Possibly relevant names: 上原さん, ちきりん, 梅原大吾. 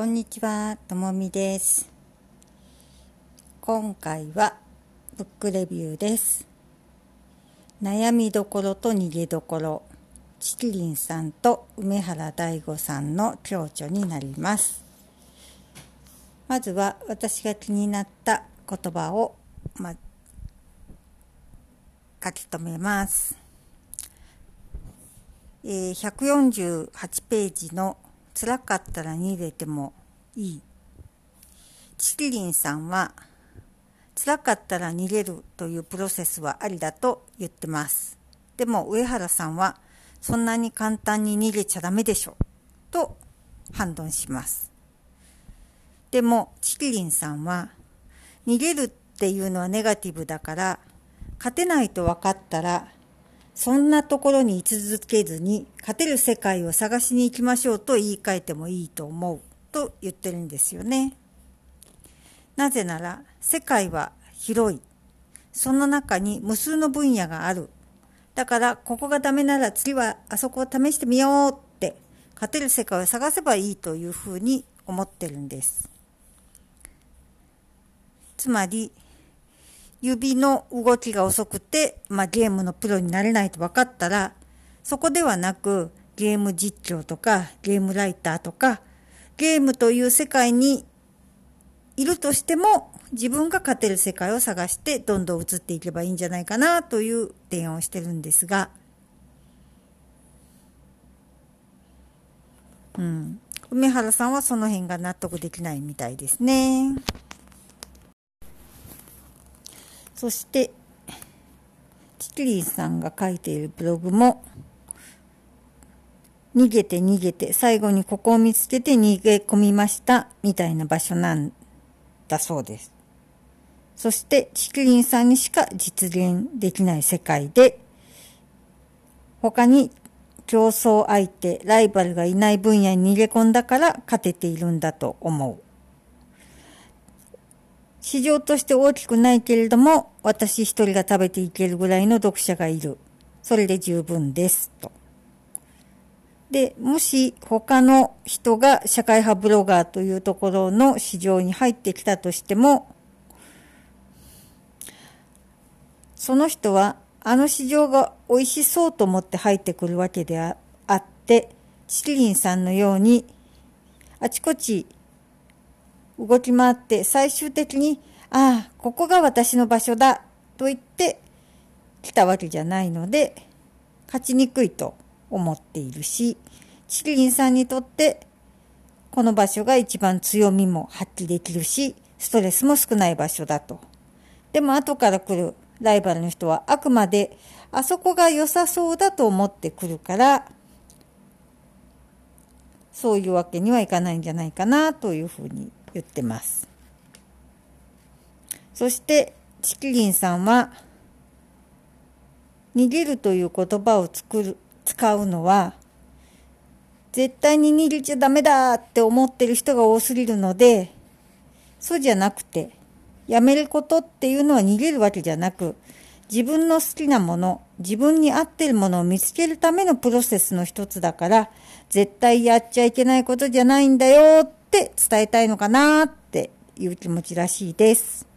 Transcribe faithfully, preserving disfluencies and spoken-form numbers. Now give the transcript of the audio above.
こんにちは、ともみです。今回はブックレビューです。悩みどころと逃げどころ、ちきりんさんと梅原大吾さんの共著になります。まずは私が気になった言葉を、ま、書き留めます。えー、ひゃくよんじゅうはちページの辛かったら逃げてもいい。ちきりんさんは、辛かったら逃げるというプロセスはありだと言ってます。でも上原さんは、そんなに簡単に逃げちゃダメでしょ、と反論します。でもちきりんさんは、逃げるっていうのはネガティブだから、勝てないと分かったら、そんなところに居続けずに勝てる世界を探しに行きましょうと言い換えてもいいと思うと言ってるんですよね。なぜなら世界は広い。その中に無数の分野がある。だからここがダメなら次はあそこを試してみようって勝てる世界を探せばいいというふうに思ってるんです。つまり指の動きが遅くて、まあ、ゲームのプロになれないと分かったら、そこではなくゲーム実況とかゲームライターとか、ゲームという世界にいるとしても自分が勝てる世界を探してどんどん移っていけばいいんじゃないかなという提案をしてるんですが、うん、梅原さんはその辺が納得できないみたいですね。そして、ちきりんさんが書いているブログも、逃げて逃げて、最後にここを見つけて逃げ込みました、みたいな場所なんだそうです。そして、ちきりんさんにしか実現できない世界で、他に競争相手、ライバルがいない分野に逃げ込んだから勝てているんだと思う。市場として大きくないけれども、私一人が食べていけるぐらいの読者がいる。それで十分です。と。で、もし他の人が社会派ブロガーというところの市場に入ってきたとしても、その人はあの市場が美味しそうと思って入ってくるわけであって、ちきりんさんのようにあちこち動き回って最終的に、ああ、ここが私の場所だと言って来たわけじゃないので、勝ちにくいと思っているし、ちきりんさんにとってこの場所が一番強みも発揮できるし、ストレスも少ない場所だと。でも後から来るライバルの人はあくまであそこが良さそうだと思ってくるから、そういうわけにはいかないんじゃないかなというふうに言ってます。そしてちきりんさんは、逃げるという言葉を作る使うのは絶対に逃げちゃダメだって思ってる人が多すぎるので、そうじゃなくて、やめることっていうのは逃げるわけじゃなく、自分の好きなもの、自分に合ってるものを見つけるためのプロセスの一つだから、絶対やっちゃいけないことじゃないんだよって伝えたいのかなっていう気持ちらしいです。